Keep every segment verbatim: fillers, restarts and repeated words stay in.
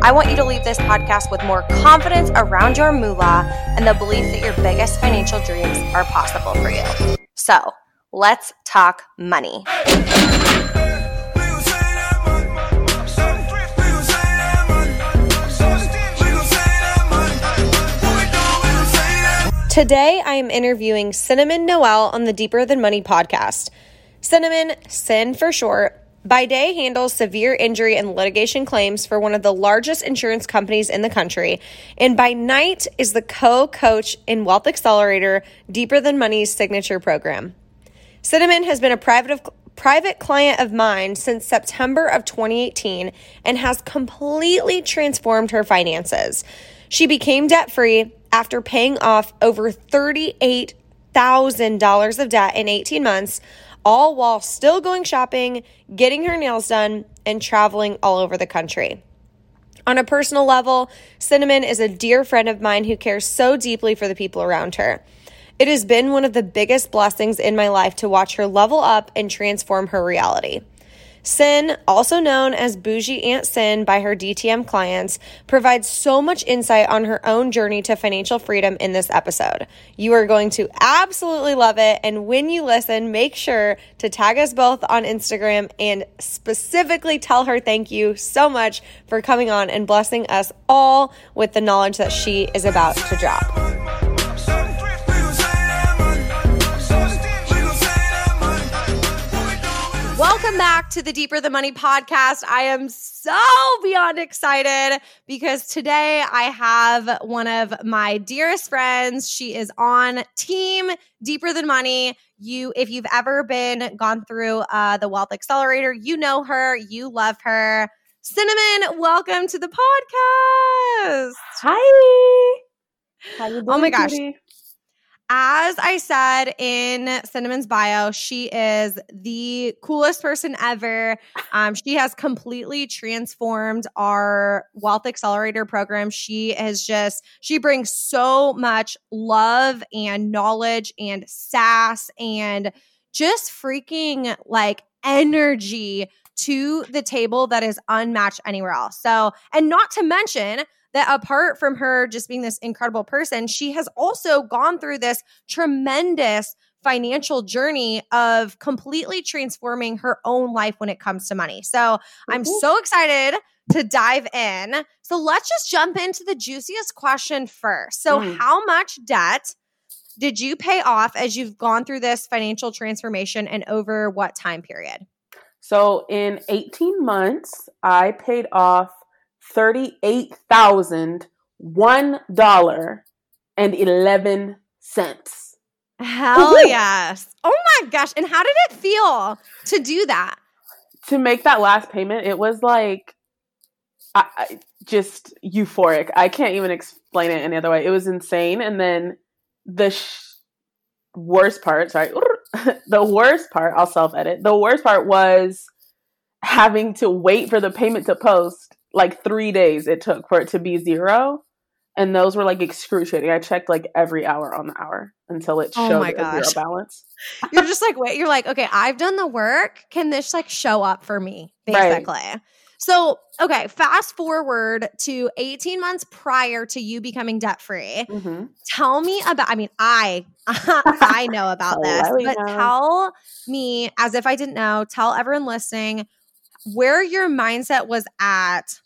I want you to leave this podcast with more confidence around your moolah and the belief that your biggest financial dreams are possible for you. So, let's talk money. Today, I am interviewing Cinnamon Noel on the Deeper Than Money podcast. Cinnamon, Sin for short, by day handles severe injury and litigation claims for one of the largest insurance companies in the country, and by night is the co-coach in Wealth Accelerator, Deeper Than Money's signature program. Cinnamon has been a private of, private client of mine since September of twenty eighteen and has completely transformed her finances. She became debt-free after paying off over thirty-eight thousand dollars of debt in eighteen months, all while still going shopping, getting her nails done, and traveling all over the country. On a personal level, Cinnamon is a dear friend of mine who cares so deeply for the people around her. It has been one of the biggest blessings in my life to watch her level up and transform her reality. Sin, also known as Bougie Aunt Sin by her D T M clients, provides so much insight on her own journey to financial freedom in this episode. You are going to absolutely love it, and when you listen, make sure to tag us both on Instagram and specifically tell her thank you so much for coming on and blessing us all with the knowledge that she is about to drop. Welcome back to the Deeper Than Money podcast. I am so beyond excited because today I have one of my dearest friends. She is on Team Deeper Than Money. You, if you've ever been gone through uh, the Wealth Accelerator, you know her, you love her. Cinnamon, welcome to the podcast. Hi. How you doing, oh my gosh. Judy? As I said in Cinnamon's bio, she is the coolest person ever. Um, she has completely transformed our Wealth Accelerator program. She has just, she brings so much love and knowledge and sass and just freaking like energy to the table that is unmatched anywhere else. So, and not to mention that apart from her just being this incredible person, she has also gone through this tremendous financial journey of completely transforming her own life when it comes to money. So I'm so excited to dive in. So let's just jump into the juiciest question first. So mm. how much debt did you pay off as you've gone through this financial transformation and over what time period? So in eighteen months, I paid off thirty-eight thousand one dollar and eleven cents. Hell Woo-hoo. Yes. Oh my gosh. And how did it feel to do that? To make that last payment, it was like I, I, just euphoric. I can't even explain it any other way. It was insane. And then the sh- worst part, sorry, the worst part, I'll self-edit. The worst part was having to wait for the payment to post. Like three days it took for it to be zero. And those were like excruciating. I checked like every hour on the hour until it showed oh my gosh. a zero balance. You're just like, wait, you're like, okay, I've done the work. Can this like show up for me? Basically. Right. So, okay, fast forward to eighteen months prior to you becoming debt-free. Mm-hmm. Tell me about, I mean, I, I know about this, but know. tell me as if I didn't know, tell everyone listening where your mindset was at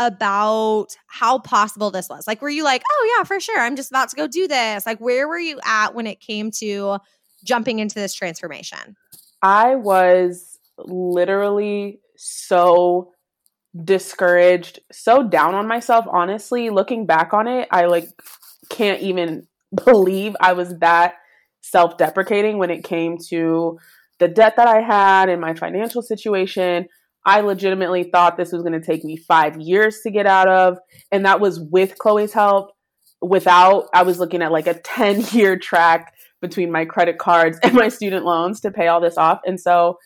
about how possible this was. Like, were you like, oh yeah, for sure. I'm just about to go do this. Like, where were you at when it came to jumping into this transformation? I was literally so discouraged, so down on myself. Honestly, looking back on it, I like can't even believe I was that self-deprecating when it came to the debt that I had and my financial situation. I legitimately thought this was going to take me five years to get out of. And that was with Chloe's help. Without, I was looking at like a ten year track between my credit cards and my student loans to pay all this off. And so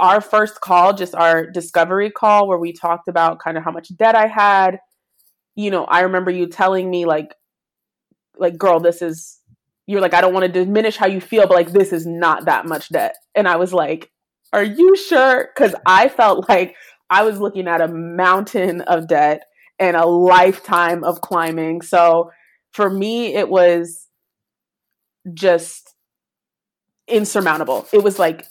our first call, just our discovery call, where we talked about kind of how much debt I had, you know, I remember you telling me like, like, girl, this is, you're like, I don't want to diminish how you feel, but like, this is not that much debt. And I was like, are you sure? Because I felt like I was looking at a mountain of debt and a lifetime of climbing. So for me, it was just insurmountable. It was like,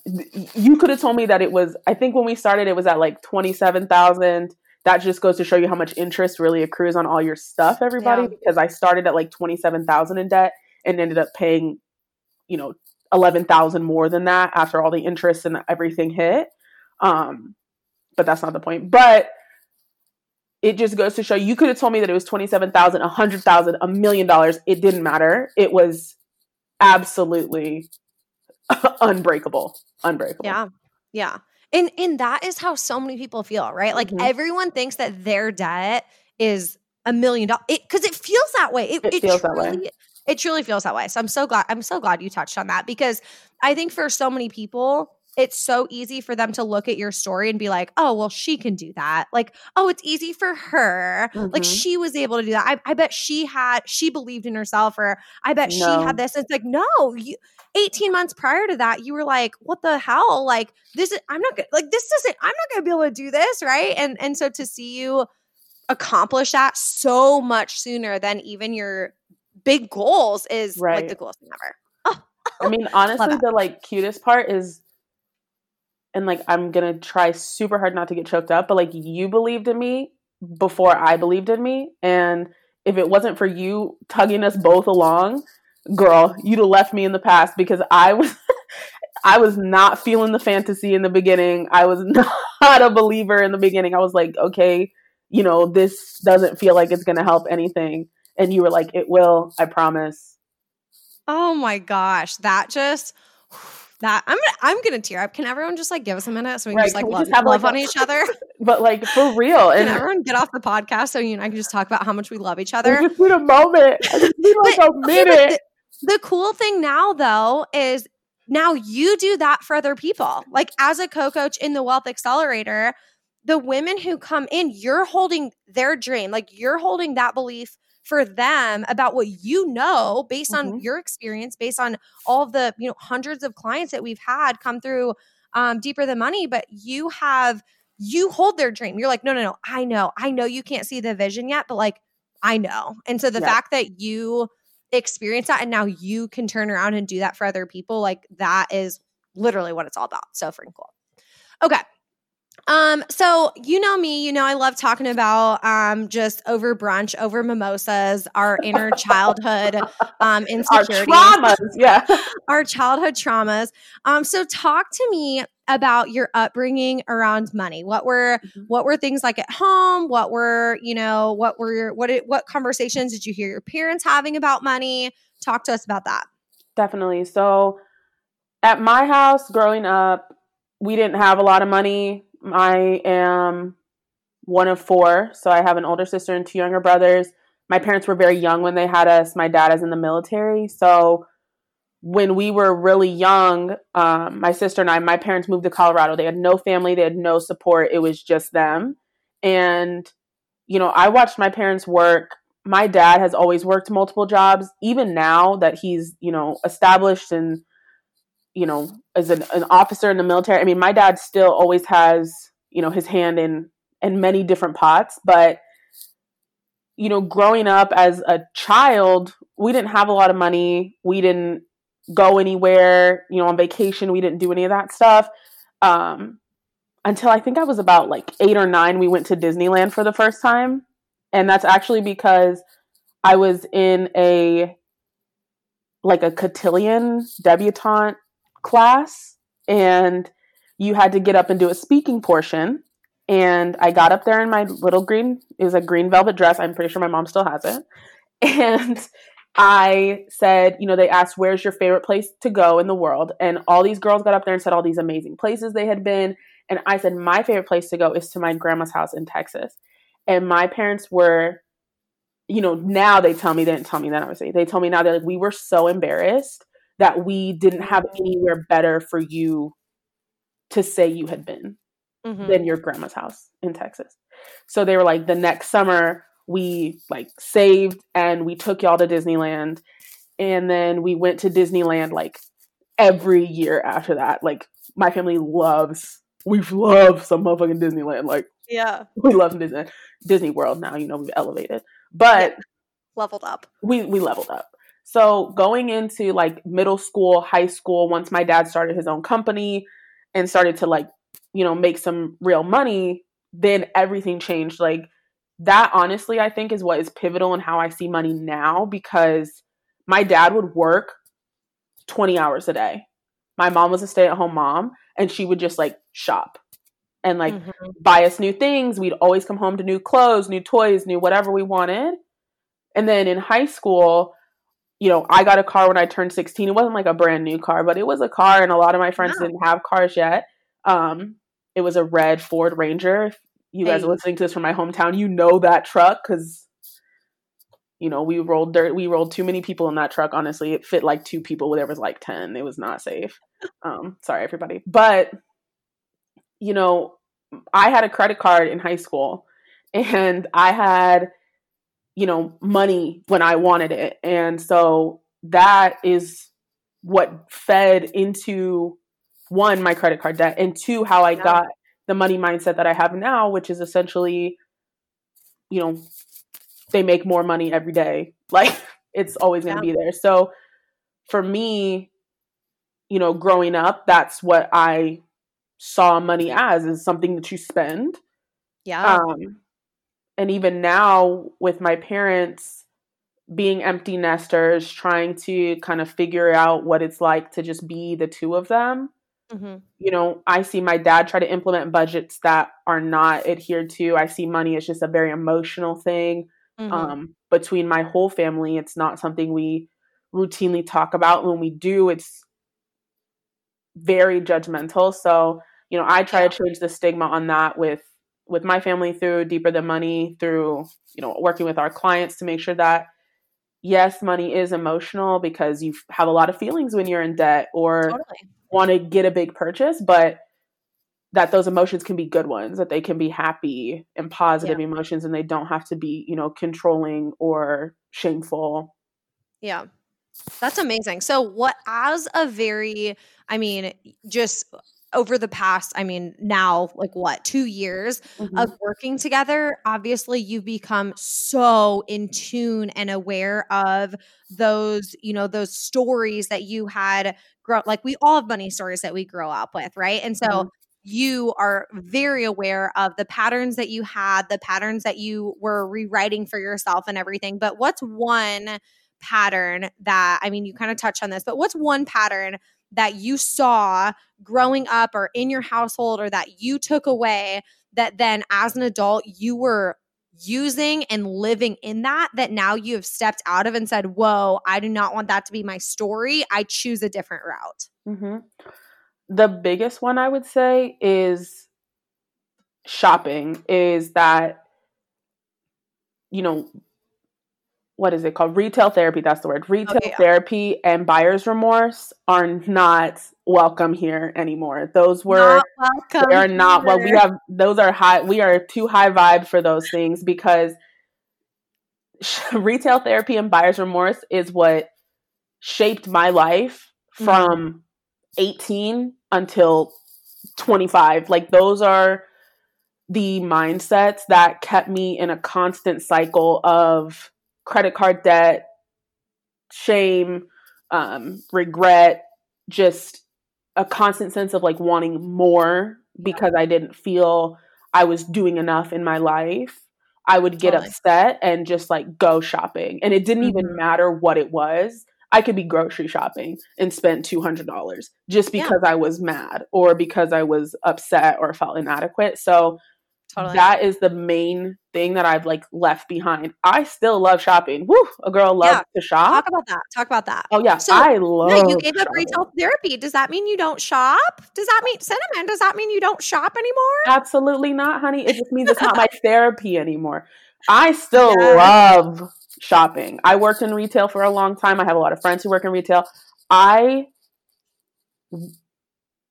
you could have told me that it was, I think when we started, it was at like twenty-seven thousand. That just goes to show you how much interest really accrues on all your stuff, everybody, yeah. Because I started at like twenty-seven thousand in debt and ended up paying, you know, eleven thousand more than that after all the interest and everything hit. Um, but that's not the point. But it just goes to show, you could have told me that it was twenty-seven thousand, one hundred thousand, a million dollars. It didn't matter. It was absolutely unbreakable. Unbreakable. Yeah. Yeah. And, and that is how so many people feel, right? Like mm-hmm. everyone thinks that their debt is a million dollars because it feels that way. It, it, it feels truly, that way. It truly feels that way. So I'm so glad. I'm so glad you touched on that, because I think for so many people, it's so easy for them to look at your story and be like, oh, well, she can do that. Like, oh, it's easy for her. Mm-hmm. Like, she was able to do that. I, I bet she had, she believed in herself, or I bet no. she had this. It's like, no, you, eighteen months prior to that, you were like, what the hell? Like, this is, I'm not gonna, like, this isn't, I'm not going to be able to do this. Right. And, and so to see you accomplish that so much sooner than even your big goals is right. like the coolest thing ever. Oh. I mean, honestly, the like cutest part is, and like, I'm going to try super hard not to get choked up, but like, you believed in me before I believed in me. And if it wasn't for you tugging us both along, girl, you'd have left me in the past, because I was, I was not feeling the fantasy in the beginning. I was not a believer in the beginning. I was like, okay, you know, this doesn't feel like it's going to help anything. And you were like, it will, I promise. Oh my gosh. That just... That I'm gonna, I'm gonna tear up. Can everyone just like give us a minute so we can right. just like can love, just have, love like, on a, each other? But like for real, and can everyone get off the podcast so you and I can just talk about how much we love each other? I just need a moment. I just need but, like a minute. Okay, but the, the cool thing now though is now you do that for other people. Like as a co-coach in the Wealth Accelerator, the women who come in, you're holding their dream, like you're holding that belief for them about what you know, based on mm-hmm. your experience, based on all the, you know, hundreds of clients that we've had come through um, Deeper Than Money, but you have, you hold their dream. You're like, no, no, no, I know. I know you can't see the vision yet, but like, I know. And so the yeah. fact that you experience that and now you can turn around and do that for other people, like that is literally what it's all about. So freaking cool. Okay. Um, so you know me, you know, I love talking about, um, just over brunch, over mimosas, our inner childhood, um, insecurities, our traumas, yeah, our childhood traumas. Um, so talk to me about your upbringing around money. What were, mm-hmm. what were things like at home? What were, you know, what were your, what, what conversations did you hear your parents having about money? Talk to us about that. Definitely. So at my house growing up, we didn't have a lot of money. I am one of four, so I have an older sister and two younger brothers. My parents were very young when they had us. My dad is in the military, so when we were really young, um, my sister and I, my parents moved to Colorado. They had no family. They had no support. It was just them. And, you know, I watched my parents work. My dad has always worked multiple jobs, even now that he's, you know, established and you know, as an, an officer in the military. I mean, my dad still always has, you know, his hand in, in many different pots, but, you know, growing up as a child, we didn't have a lot of money. We didn't go anywhere, you know, on vacation. We didn't do any of that stuff. Um, until I think I was about like eight or nine, we went to Disneyland for the first time. And that's actually because I was in a, like a cotillion debutante class, and you had to get up and do a speaking portion. And I got up there in my little green, it was a green velvet dress. I'm pretty sure my mom still has it. And I said, you know, they asked, where's your favorite place to go in the world? And all these girls got up there and said all these amazing places they had been. And I said, my favorite place to go is to my grandma's house in Texas. And my parents were, you know, now they tell me, they didn't tell me that, obviously. They told me now, they're like, we were so embarrassed that we didn't have anywhere better for you to say you had been mm-hmm. than your grandma's house in Texas. So they were like, the next summer we like saved and we took y'all to Disneyland. And then we went to Disneyland like every year after that. Like my family loves, we've loved some motherfucking Disneyland. Like, yeah, we love Disneyland. Disney World now, you know, we've elevated, but yeah. leveled up. We, we leveled up. So going into like middle school, high school, once my dad started his own company and started to like, you know, make some real money, then everything changed. Like that, honestly, I think is what is pivotal in how I see money now, because my dad would work twenty hours a day. My mom was a stay-at-home mom and she would just like shop and like mm-hmm. buy us new things. We'd always come home to new clothes, new toys, new whatever we wanted. And then in high school, you know, I got a car when I turned sixteen. It wasn't like a brand new car, but it was a car, and a lot of my friends yeah. didn't have cars yet. Um, it was a red Ford Ranger. If you hey. guys are listening to this from my hometown, you know that truck because, you know, we rolled dirt. We rolled too many people in that truck. Honestly, it fit like two people. There was like ten. It was not safe. Um, sorry, everybody. But, you know, I had a credit card in high school and I had, you know, money when I wanted it. And so that is what fed into, one, my credit card debt, and two, how I yeah. got the money mindset that I have now, which is essentially, you know, they make more money every day. Like it's always going to yeah. be there. So for me, you know, growing up, that's what I saw money as, is something that you spend. Yeah. Um, and even now with my parents being empty nesters, trying to kind of figure out what it's like to just be the two of them. Mm-hmm. You know, I see my dad try to implement budgets that are not adhered to. I see money as just a very emotional thing. Mm-hmm. Um, between my whole family, it's not something we routinely talk about. When we do, it's very judgmental. So, you know, I try to change the stigma on that with, with my family through Deeper Than Money, through, you know, working with our clients to make sure that, yes, money is emotional because you have a lot of feelings when you're in debt or totally. want to get a big purchase, but that those emotions can be good ones, that they can be happy and positive yeah. emotions, and they don't have to be, you know, controlling or shameful. Yeah. That's amazing. So what, as a very, I mean, just over the past, I mean, now like what, two years mm-hmm. of working together, obviously you become so in tune and aware of those, you know, those stories that you had grown, like we all have money stories that we grow up with. Right. And so mm-hmm. you are very aware of the patterns that you had, the patterns that you were rewriting for yourself and everything. But what's one pattern that, I mean, you kind of touched on this, but what's one pattern that you saw growing up or in your household or that you took away that then as an adult you were using and living in that, that now you have stepped out of and said, whoa, I do not want that to be my story. I choose a different route. Mm-hmm. The biggest one I would say is shopping, is that, you know, what is it called? Retail therapy. That's the word. Retail okay, yeah. therapy and buyer's remorse are not welcome here anymore. Those were, they are not, well, we have, those are high, we are too high vibe for those things because retail therapy and buyer's remorse is what shaped my life from mm-hmm. eighteen until twenty-five. Like those are the mindsets that kept me in a constant cycle of credit card debt, shame, um, regret, just a constant sense of like wanting more because yeah. I didn't feel I was doing enough in my life. I would get totally. upset and just like go shopping. And it didn't mm-hmm. even matter what it was. I could be grocery shopping and spend two hundred dollars just because yeah. I was mad or because I was upset or felt inadequate. So Totally. That is the main thing that I've like left behind. I still love shopping. Woo, a girl loves yeah. to shop. Talk about that. Talk about that. Oh yeah, so, I love. Yeah, you gave shopping. Up retail therapy. Does that mean you don't shop? Does that mean Cinnamon? Does that mean you don't shop anymore? Absolutely not, honey. It just means it's not my therapy anymore. I still yeah. love shopping. I worked in retail for a long time. I have a lot of friends who work in retail. I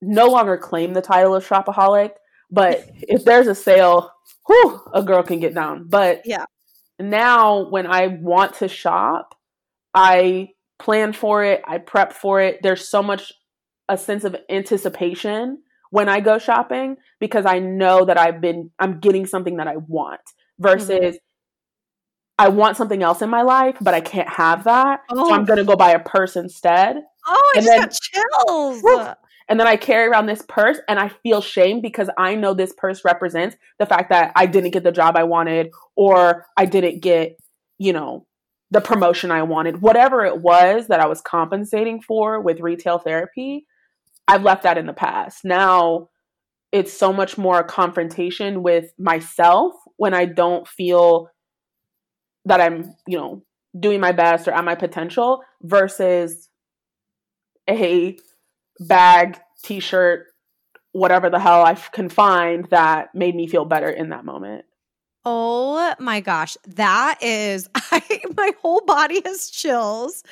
no longer claim the title of shopaholic. But if there's a sale, whew, a girl can get down. But yeah. now when I want to shop, I plan for it. I prep for it. There's so much a sense of anticipation when I go shopping because I know that I've been, I'm getting something that I want versus mm-hmm. I want something else in my life, but I can't have that. Oh. So I'm going to go buy a purse instead. Oh, I and just then, got chills. Whew, And then I carry around this purse and I feel shame because I know this purse represents the fact that I didn't get the job I wanted or I didn't get, you know, the promotion I wanted. Whatever it was that I was compensating for with retail therapy, I've left that in the past. Now it's so much more a confrontation with myself when I don't feel that I'm, you know, doing my best or at my potential versus a bag, t-shirt, whatever the hell I can find that made me feel better in that moment. Oh my gosh. That is, I, my whole body has chills.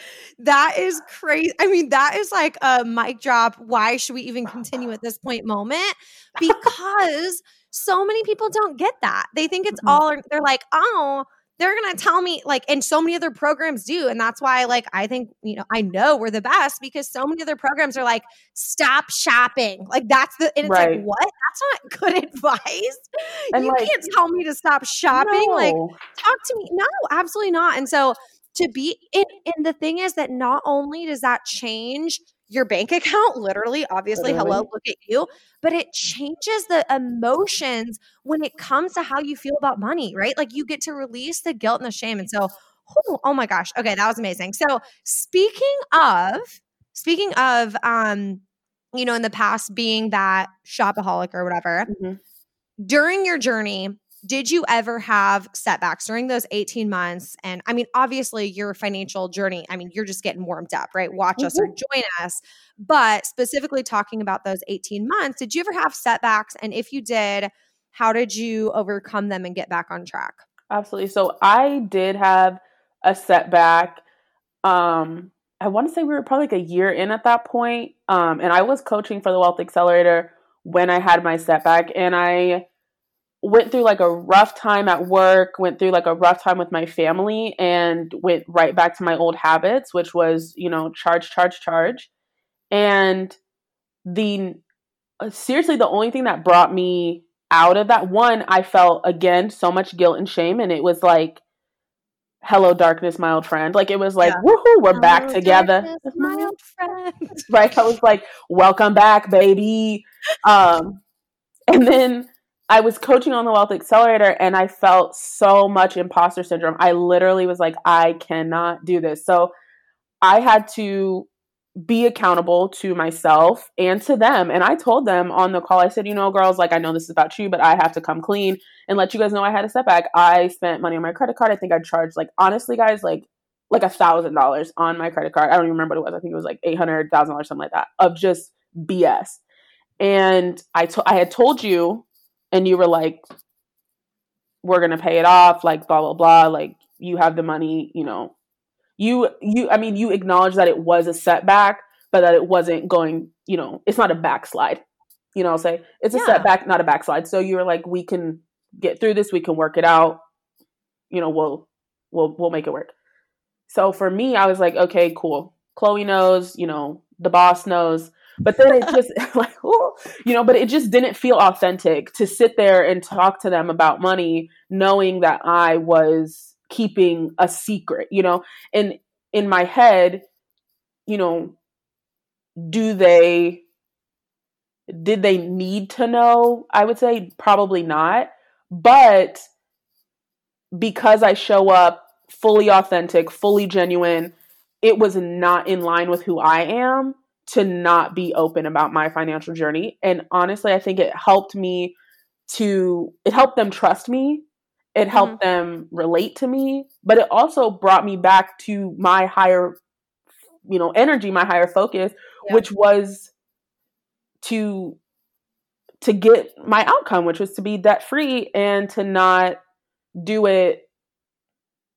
That is crazy. I mean, that is like a mic drop. Why should we even continue at this point moment? Because so many people don't get that. They think it's mm-hmm. all, they're like, oh, they're going to tell me like, and so many other programs do. And that's why, like, I think, you know, I know we're the best because so many other programs are like, stop shopping. Like that's the, and it's right. like, what? That's not good advice. And you like, can't tell me to stop shopping. No. Like talk to me. No, absolutely not. And so to be in, and the thing is that not only does that change your bank account, literally, obviously, literally. Hello, look at you. But it changes the emotions when it comes to how you feel about money, right? Like you get to release the guilt and the shame. And so, oh, oh my gosh. Okay. That was amazing. So speaking of, speaking of, um, you know, in the past being that shopaholic or whatever, mm-hmm. during your journey, did you ever have setbacks during those eighteen months? And I mean, obviously your financial journey, I mean, you're just getting warmed up, right? Watch mm-hmm. us or join us. But specifically talking about those eighteen months, did you ever have setbacks? And if you did, how did you overcome them and get back on track? Absolutely. So I did have a setback. Um, I want to say we were probably like a year in at that point. Um, and I was coaching for the Wealth Accelerator when I had my setback and I went through like a rough time at work, went through like a rough time with my family and went right back to my old habits, which was, you know, charge, charge, charge. And the, seriously, the only thing that brought me out of that one, I felt again, so much guilt and shame. And it was like, hello, darkness, my old friend. Like it was like, yeah. woohoo, we're hello, back together. Darkness, my old friend. Right. I was like, welcome back, baby. Um, and then I was coaching on the Wealth Accelerator and I felt so much imposter syndrome. I literally was like, I cannot do this. So I had to be accountable to myself and to them. And I told them on the call, I said, you know, girls, like, I know this is about you, but I have to come clean and let you guys know I had a setback. I spent money on my credit card. I think I charged like, honestly, guys, like, like a thousand dollars on my credit card. I don't even remember what it was. I think it was like eight hundred thousand dollars, something like that of just B S. And I to- I had told you, and you were like, we're going to pay it off, like, blah, blah, blah. Like, you have the money, you know. You, you. I mean, you acknowledge that it was a setback, but that it wasn't going, you know, it's not a backslide. You know, I'll say it's a yeah. setback, not a backslide. So you were like, we can get through this. We can work it out. You know, we'll, we'll, we'll make it work. So for me, I was like, okay, cool. Chloe knows, you know, the boss knows. But then it just like, ooh, you know, but it just didn't feel authentic to sit there and talk to them about money, knowing that I was keeping a secret, you know, and in my head, you know, do they, did they need to know? I would say probably not. But because I show up fully authentic, fully genuine, it was not in line with who I am to not be open about my financial journey. And honestly, I think it helped me to, it helped them trust me. It helped mm-hmm. them relate to me, but it also brought me back to my higher, you know, energy, my higher focus, yeah. which was to, to get my outcome, which was to be debt free and to not do it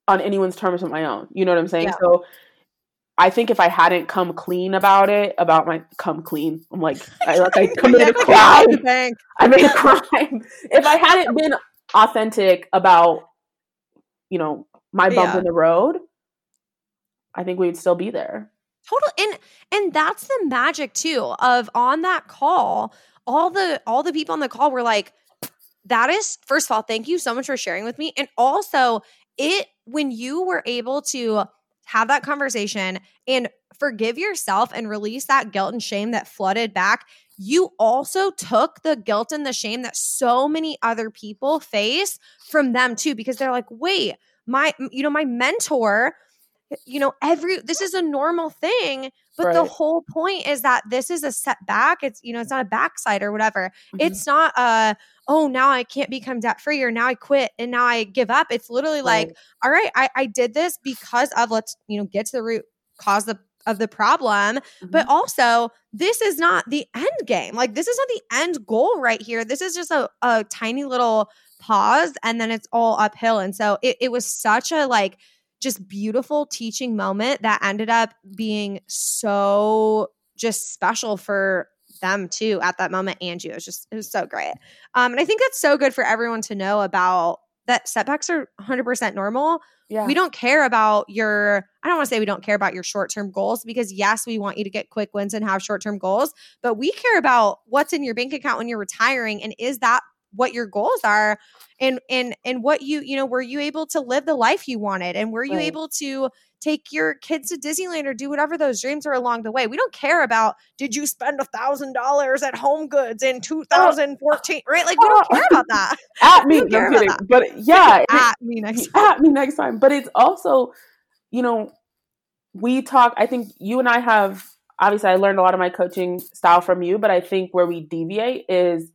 on anyone's terms but my own. You know what I'm saying? Yeah. So I think if I hadn't come clean about it, about my come clean, I'm like, I, like I committed a crime. I made a crime. If I hadn't been authentic about, you know, my bump yeah. in the road, I think we'd still be there. Total. And, and that's the magic too of on that call, all the, all the people on the call were like, that is, first of all, thank you so much for sharing with me. And also it, when you were able to have that conversation and forgive yourself and release that guilt and shame that flooded back, you also took the guilt and the shame that so many other people face from them too, because they're like, wait, my, you know, my mentor, you know, every, this is a normal thing, but right. the whole point is that this is a setback. It's, you know, it's not a backside or whatever. Mm-hmm. It's not a, oh, now I can't become debt free or now I quit and now I give up. It's literally right. like, all right, I, I did this because of, let's, you know, get to the root cause the, of the problem. Mm-hmm. But also this is not the end game. Like this is not the end goal right here. This is just a, a tiny little pause and then it's all uphill. And so it, it was such a like, just beautiful teaching moment that ended up being so just special for them too at that moment. And you, it was just, it was so great. Um, and I think that's so good for everyone to know about that setbacks are one hundred percent normal. Yeah. We don't care about your, I don't want to say we don't care about your short-term goals because yes, we want you to get quick wins and have short-term goals, but we care about what's in your bank account when you're retiring. And is that what your goals are and, and, and what you, you know, were you able to live the life you wanted? And were you right. able to take your kids to Disneyland or do whatever those dreams are along the way? We don't care about, did you spend a thousand dollars at Home Goods in two thousand fourteen, right? Like we don't care about that. At me, no, I'm kidding. But yeah. at it, me next time. At me next time. But it's also, you know, we talk, I think you and I have, obviously I learned a lot of my coaching style from you, but I think where we deviate is,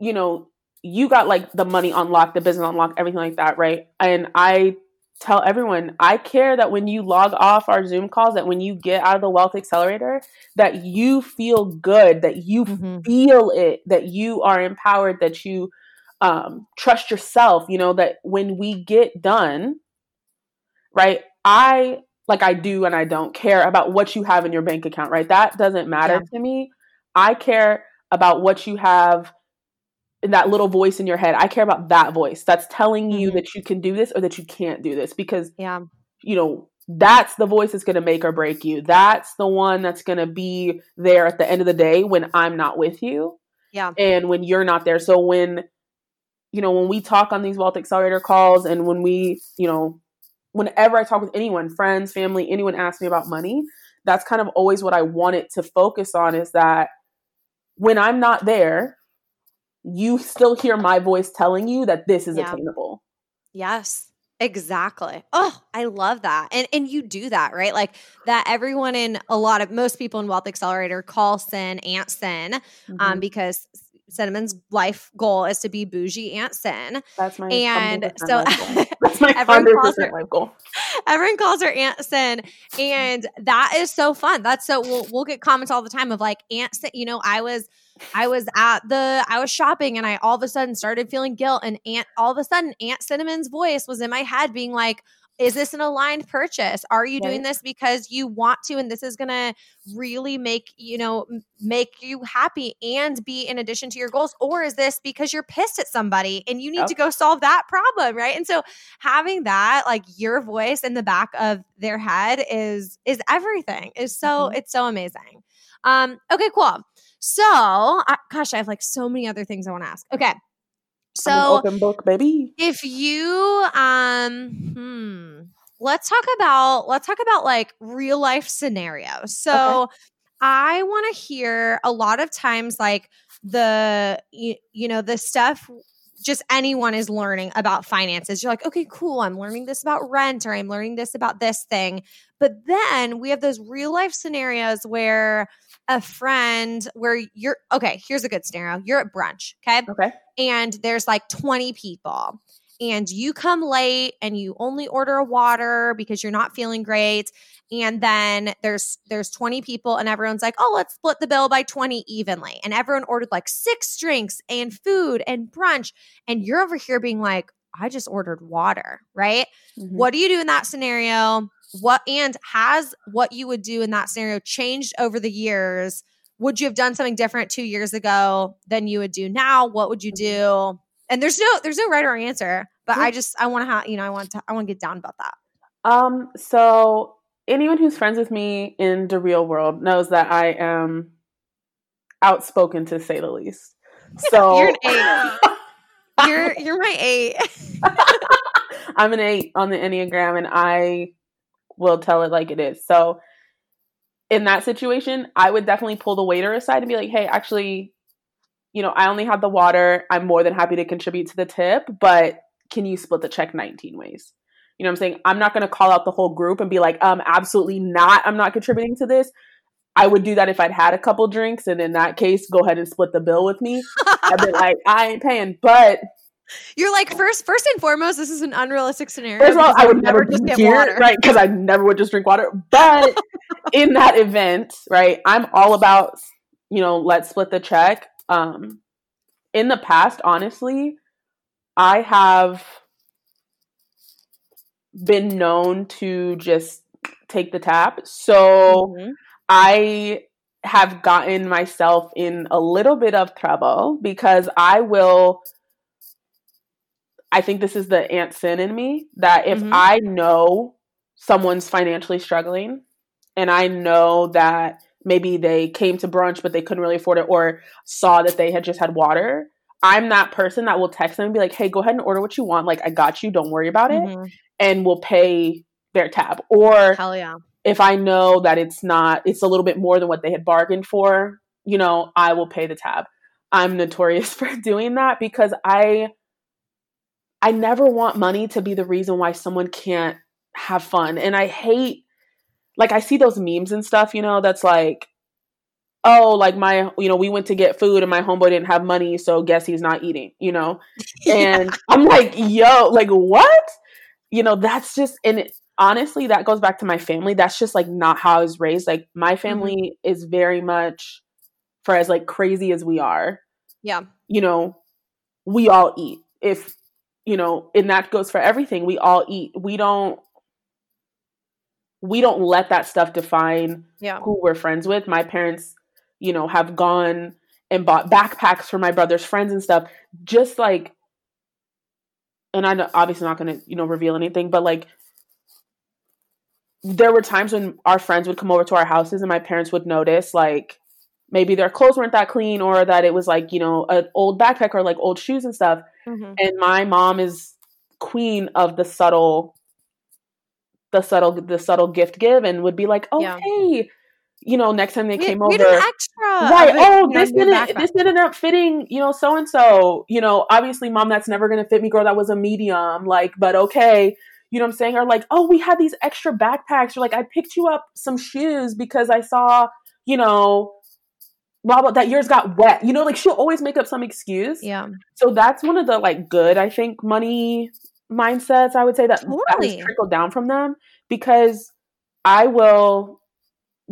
you know, you got like the money unlocked, the business unlocked, everything like that, right? And I tell everyone, I care that when you log off our Zoom calls, that when you get out of the Wealth Accelerator, that you feel good, that you mm-hmm. feel it, that you are empowered, that you um, trust yourself, you know, that when we get done, right? I, like I do and I don't care about what you have in your bank account, right? That doesn't matter yeah. to me. I care about what you have in that little voice in your head. I care about that voice that's telling you mm-hmm. that you can do this or that you can't do this because, yeah. you know, that's the voice that's going to make or break you. That's the one that's going to be there at the end of the day when I'm not with you yeah, and when you're not there. So when, you know, when we talk on these Wealth Accelerator calls and when we, you know, whenever I talk with anyone, friends, family, anyone asks me about money, that's kind of always what I wanted to focus on is that when I'm not there, you still hear my voice telling you that this is yeah. attainable. Yes, exactly. Oh, I love that. And and you do that, right? Like that everyone in a lot of, most people in Wealth Accelerator call Sin Aunt Sin mm-hmm. um, because Cinnamon's life goal is to be bougie Aunt Sin. That's my and so life goal. That's my everyone calls her, life goal. Everyone calls her Aunt Sin, and that is so fun. That's so we'll we'll get comments all the time of like Aunt Sin. You know, I was I was at the I was shopping, and I all of a sudden started feeling guilt, and Aunt all of a sudden Aunt Cinnamon's voice was in my head, being like, is this an aligned purchase? Are you right. doing this because you want to, and this is going to really make, you know, make you happy and be in addition to your goals? Or is this because you're pissed at somebody and you need yep. to go solve that problem? Right. And so having that, like your voice in the back of their head is, is everything is so, mm-hmm. it's so amazing. Um, okay, cool. So I, gosh, I have like so many other things I want to ask. Okay. So open book, baby. If you um hmm, let's talk about let's talk about like real life scenarios. So okay. I want to hear a lot of times like the you, you know the stuff just anyone is learning about finances. You're like, okay, cool. I'm learning this about rent, or I'm learning this about this thing. But then we have those real life scenarios where a friend, where you're, okay, here's a good scenario. You're at brunch. Okay. Okay. And there's like twenty people and you come late and you only order a water because you're not feeling great. And then there's there's twenty people and everyone's like, oh, let's split the bill by twenty evenly. And everyone ordered like six drinks and food and brunch. And you're over here being like, I just ordered water, right? Mm-hmm. What do you do in that scenario? What and has what you would do in that scenario changed over the years? Would you have done something different two years ago than you would do now? What would you do? And there's no there's no right or answer, but mm-hmm. I just I want to ha- you know I want to I want to get down about that. Um. So. Anyone who's friends with me in the real world knows that I am outspoken, to say the least. So you're an eight. you're you're my eight. I'm an eight on the Enneagram, and I will tell it like it is. So in that situation, I would definitely pull the waiter aside and be like, "Hey, actually, you know, I only had the water. I'm more than happy to contribute to the tip, but can you split the check nineteen ways?" You know what I'm saying? I'm not going to call out the whole group and be like, um, absolutely not. I'm not contributing to this. I would do that if I'd had a couple drinks. And in that case, go ahead and split the bill with me. I'd be like, I ain't paying. But you're like, first first and foremost, this is an unrealistic scenario. First of all, I would never, never just get here, water. Right? Because I never would just drink water. But in that event, right, I'm all about, you know, let's split the check. Um, in the past, honestly, I have been known to just take the tap. So mm-hmm. I have gotten myself in a little bit of trouble because I will, I think this is the Aunt Sin in me, that if mm-hmm. I know someone's financially struggling and I know that maybe they came to brunch but they couldn't really afford it or saw that they had just had water, I'm that person that will text them and be like, hey, go ahead and order what you want. Like, I got you. Don't worry about it. Mm-hmm. And we'll pay their tab. Or hell yeah. If I know that it's not, it's a little bit more than what they had bargained for, you know, I will pay the tab. I'm notorious for doing that because I, I never want money to be the reason why someone can't have fun. And I hate, like, I see those memes and stuff, you know, that's like, oh, like my, you know, we went to get food and my homeboy didn't have money, so guess he's not eating, you know? And yeah. I'm like, yo, like what? You know, that's just, and it, honestly, that goes back to my family. That's just like not how I was raised. Like my family mm-hmm. is very much, for as like crazy as we are. Yeah. You know, we all eat. If, you know, and that goes for everything. We all eat. We don't. We don't let that stuff define yeah. who we're friends with. My parents, you know, have gone and bought backpacks for my brother's friends and stuff. Just like, and I'm obviously not going to, you know, reveal anything, but like there were times when our friends would come over to our houses and my parents would notice like maybe their clothes weren't that clean or that it was like, you know, an old backpack or like old shoes and stuff. Mm-hmm. And my mom is queen of the subtle, the subtle, the subtle gift give and would be like, oh, yeah. hey, you know, next time they we, came we over, extra. Right? Oh, this didn't, this ended up fitting, you know, so and so. You know, obviously, mom, that's never gonna fit me, girl. That was a medium, like, but okay, you know what I'm saying? Or like, oh, we had these extra backpacks. Or like, I picked you up some shoes because I saw, you know, blah blah. That yours got wet. You know, like she'll always make up some excuse. Yeah. So that's one of the like good, I think, money mindsets. I would say that totally. That trickled down from them because I will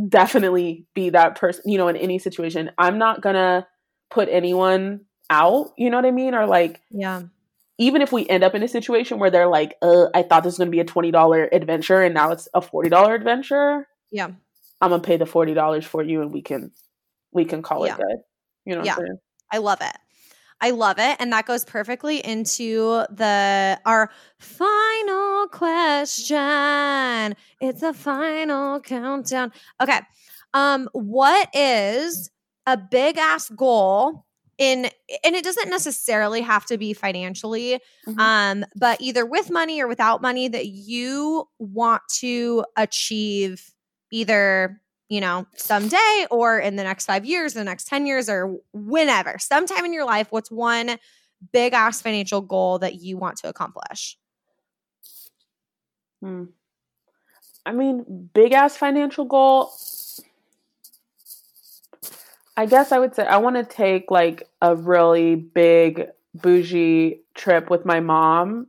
definitely be that person, you know, in any situation. I'm not gonna put anyone out, you know what I mean? Or like, yeah, even if we end up in a situation where they're like, uh, I thought this was gonna be a twenty dollars adventure and now it's a forty dollars adventure. Yeah. I'm gonna pay the forty dollars for you and we can, we can call yeah. it good. You know what yeah. I'm saying? I love it. I love it. And that goes perfectly into the our final question. It's a final countdown. Okay. Um, what is a big ass goal in and it doesn't necessarily have to be financially, mm-hmm. um, but either with money or without money that you want to achieve either, you know, someday or in the next five years, the next ten years or whenever, sometime in your life, what's one big ass financial goal that you want to accomplish? Hmm. I mean, big ass financial goal. I guess I would say I want to take like a really big bougie trip with my mom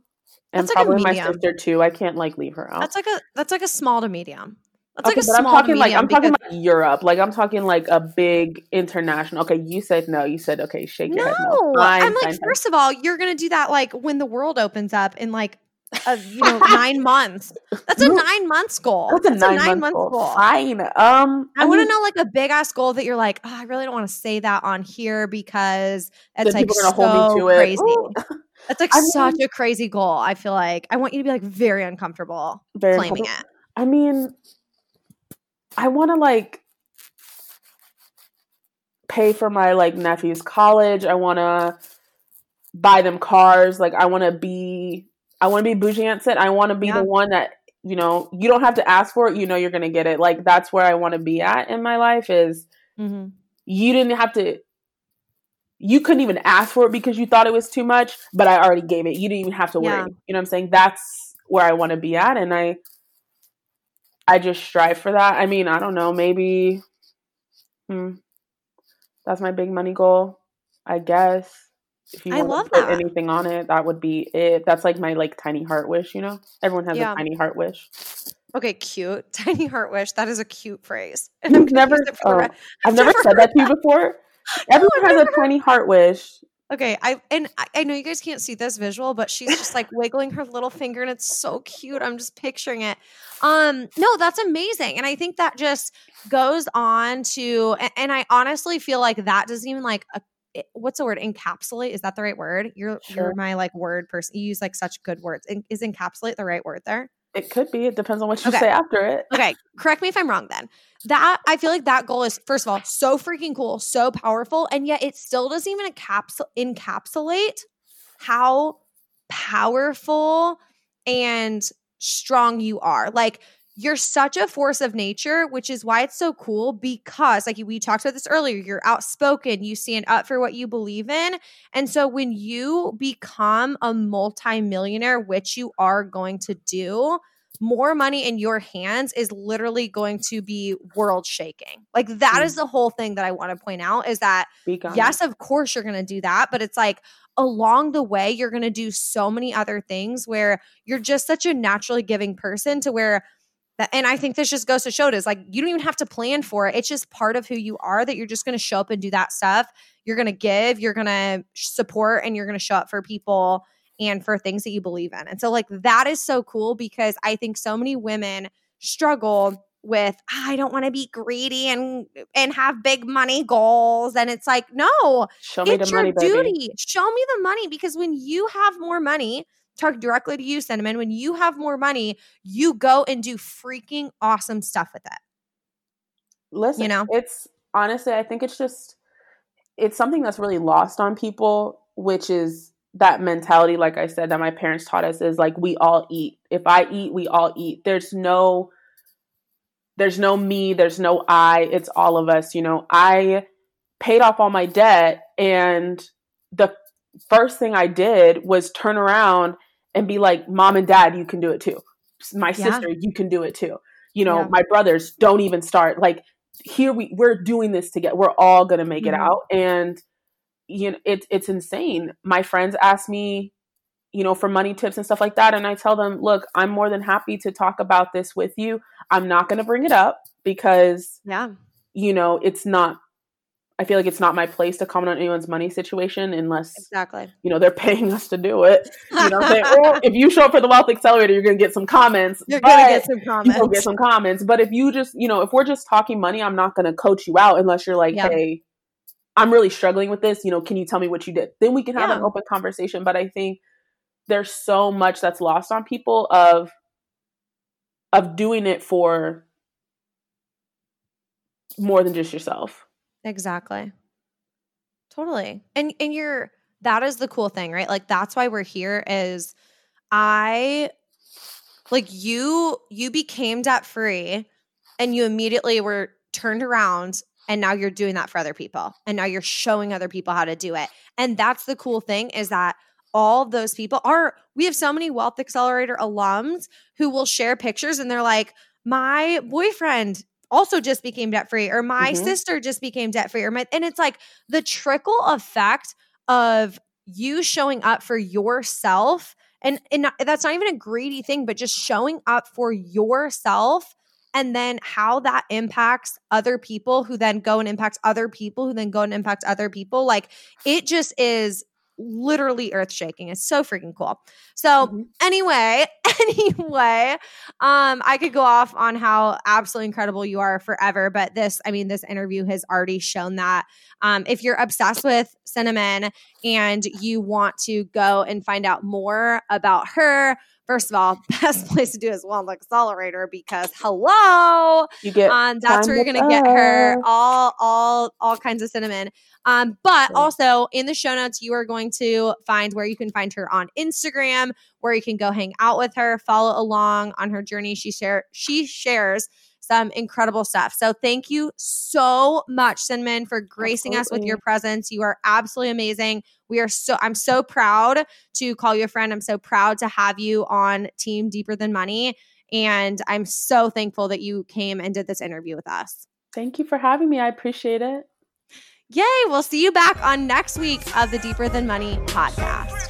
and that's probably like my sister too. I can't like leave her out. That's like a that's like a small to medium. That's okay, like a but small I'm talking to like I'm talking like Europe. Like I'm talking like a big international. Okay, you said no. You said okay. Shake your no. head. No, fine, I'm like fine, first fine. of all, you're gonna do that like when the world opens up in like a, you know nine months. That's a nine months goal. That's a that's nine, a nine months goal. goal. Fine. Um, I, I want to know like a big ass goal that you're like, oh, I really don't want to say that on here because it's like so hold me to crazy. It. That's like I mean, such a crazy goal. I feel like I want you to be like very uncomfortable very claiming uncomfortable. it. I mean. I want to like pay for my like nephew's college. I want to buy them cars. Like I want to be, I want to be bougie aunt Sid. I want to be yeah. the one that, you know, you don't have to ask for it. You know, you're going to get it. Like that's where I want to be at in my life is mm-hmm. you didn't have to, you couldn't even ask for it because you thought it was too much, but I already gave it. You didn't even have to yeah. worry. You know what I'm saying? That's where I want to be at. And I, I just strive for that. I mean, I don't know. Maybe hmm, that's my big money goal, I guess. If you I want to put that. anything on it, that would be it. That's like my like tiny heart wish, you know? Everyone has yeah. a tiny heart wish. Okay, cute. Tiny heart wish. That is a cute phrase. And I've never, oh, I've, I've never said that to you before. Everyone has a tiny heart wish. Okay, I and I know you guys can't see this visual, but she's just like wiggling her little finger and it's so cute. I'm just picturing it. Um, no, that's amazing. And I think that just goes on to, and, and I honestly feel like that doesn't even like, a, what's the word? Encapsulate? Is that the right word? You're sure. you're my like word person. You use like such good words. Is encapsulate the right word there? It could be. It depends on what you okay. say after it. Okay. Correct me if I'm wrong then. That I feel like that goal is, first of all, so freaking cool, so powerful, and yet it still doesn't even encapsul- encapsulate how powerful and strong you are. Like you're such a force of nature, which is why it's so cool because like we talked about this earlier, you're outspoken, you stand up for what you believe in. And so when you become a multimillionaire, which you are going to do, more money in your hands is literally going to be world shaking. Like that mm. is the whole thing that I want to point out is that yes, of course you're going to do that, but it's like along the way, you're going to do so many other things where you're just such a naturally giving person to where and I think this just goes to show it is like, you don't even have to plan for it. It's just part of who you are that you're just going to show up and do that stuff. You're going to give, you're going to support, and you're going to show up for people and for things that you believe in. And so like, that is so cool because I think so many women struggle with, oh, I don't want to be greedy and, and have big money goals. And it's like, no, show me the money, baby. It's your duty. Show me the money because when you have more money, talk directly to you, Cinnamon. When you have more money, you go and do freaking awesome stuff with it. Listen, you know, it's honestly, I think it's just, it's something that's really lost on people, which is that mentality, like I said, that my parents taught us is like, we all eat. If I eat, we all eat. There's no, there's no me, there's no I, it's all of us. You know, I paid off all my debt and the first thing I did was turn around and be like, mom and dad, you can do it too. My yeah. sister, you can do it too. You know, yeah. my brothers, don't even start. Like here we we're doing this together. We're all going to make mm-hmm. it out. And you know, it's, it's insane. My friends ask me, you know, for money tips and stuff like that. And I tell them, look, I'm more than happy to talk about this with you. I'm not going to bring it up because, yeah, you know, it's not, I feel like it's not my place to comment on anyone's money situation unless, exactly. you know, they're paying us to do it. You know what I'm saying? Or if you show up for the Wealth Accelerator, you're going to get some comments. You're going to get some comments. You're going to get some comments. But if you just, you know, if we're just talking money, I'm not going to coach you out unless you're like, yeah. hey, I'm really struggling with this. You know, can you tell me what you did? Then we can have yeah. an open conversation. But I think there's so much that's lost on people of, of doing it for more than just yourself. Exactly. Totally. And and you're that is the cool thing, right? Like that's why we're here is I like you you became debt free and you immediately were turned around And now you're doing that for other people. And now you're showing other people how to do it. And that's the cool thing, is that all those people are – we have so many Wealth Accelerator alums who will share pictures and they're like, my boyfriend also just became debt-free, or my mm-hmm. sister just became debt-free. Or my, and it's like the trickle effect of you showing up for yourself. And, and not, that's not even a greedy thing, but just showing up for yourself, and then how that impacts other people who then go and impact other people who then go and impact other people. Like, it just is literally earth-shaking. It's so freaking cool. So mm-hmm. anyway, anyway, um, I could go off on how absolutely incredible you are forever, but this, I mean, this interview has already shown that. Um, if you're obsessed with Cinnamon and you want to go and find out more about her, first of all, best place to do is Wealth Accelerator, because hello, you get um, that's where you're going to get her all, all, all kinds of Cinnamon. Um, but okay. also in the show notes, you are going to find where you can find her on Instagram, where you can go hang out with her, follow along on her journey. She share she shares some incredible stuff. So thank you so much, Cinnamon, for gracing absolutely. us with your presence. You are absolutely amazing. We are so I'm so proud to call you a friend. I'm so proud to have you on Team Deeper Than Money. And I'm so thankful that you came and did this interview with us. Thank you for having me. I appreciate it. Yay. We'll see you back on next week of the Deeper Than Money podcast.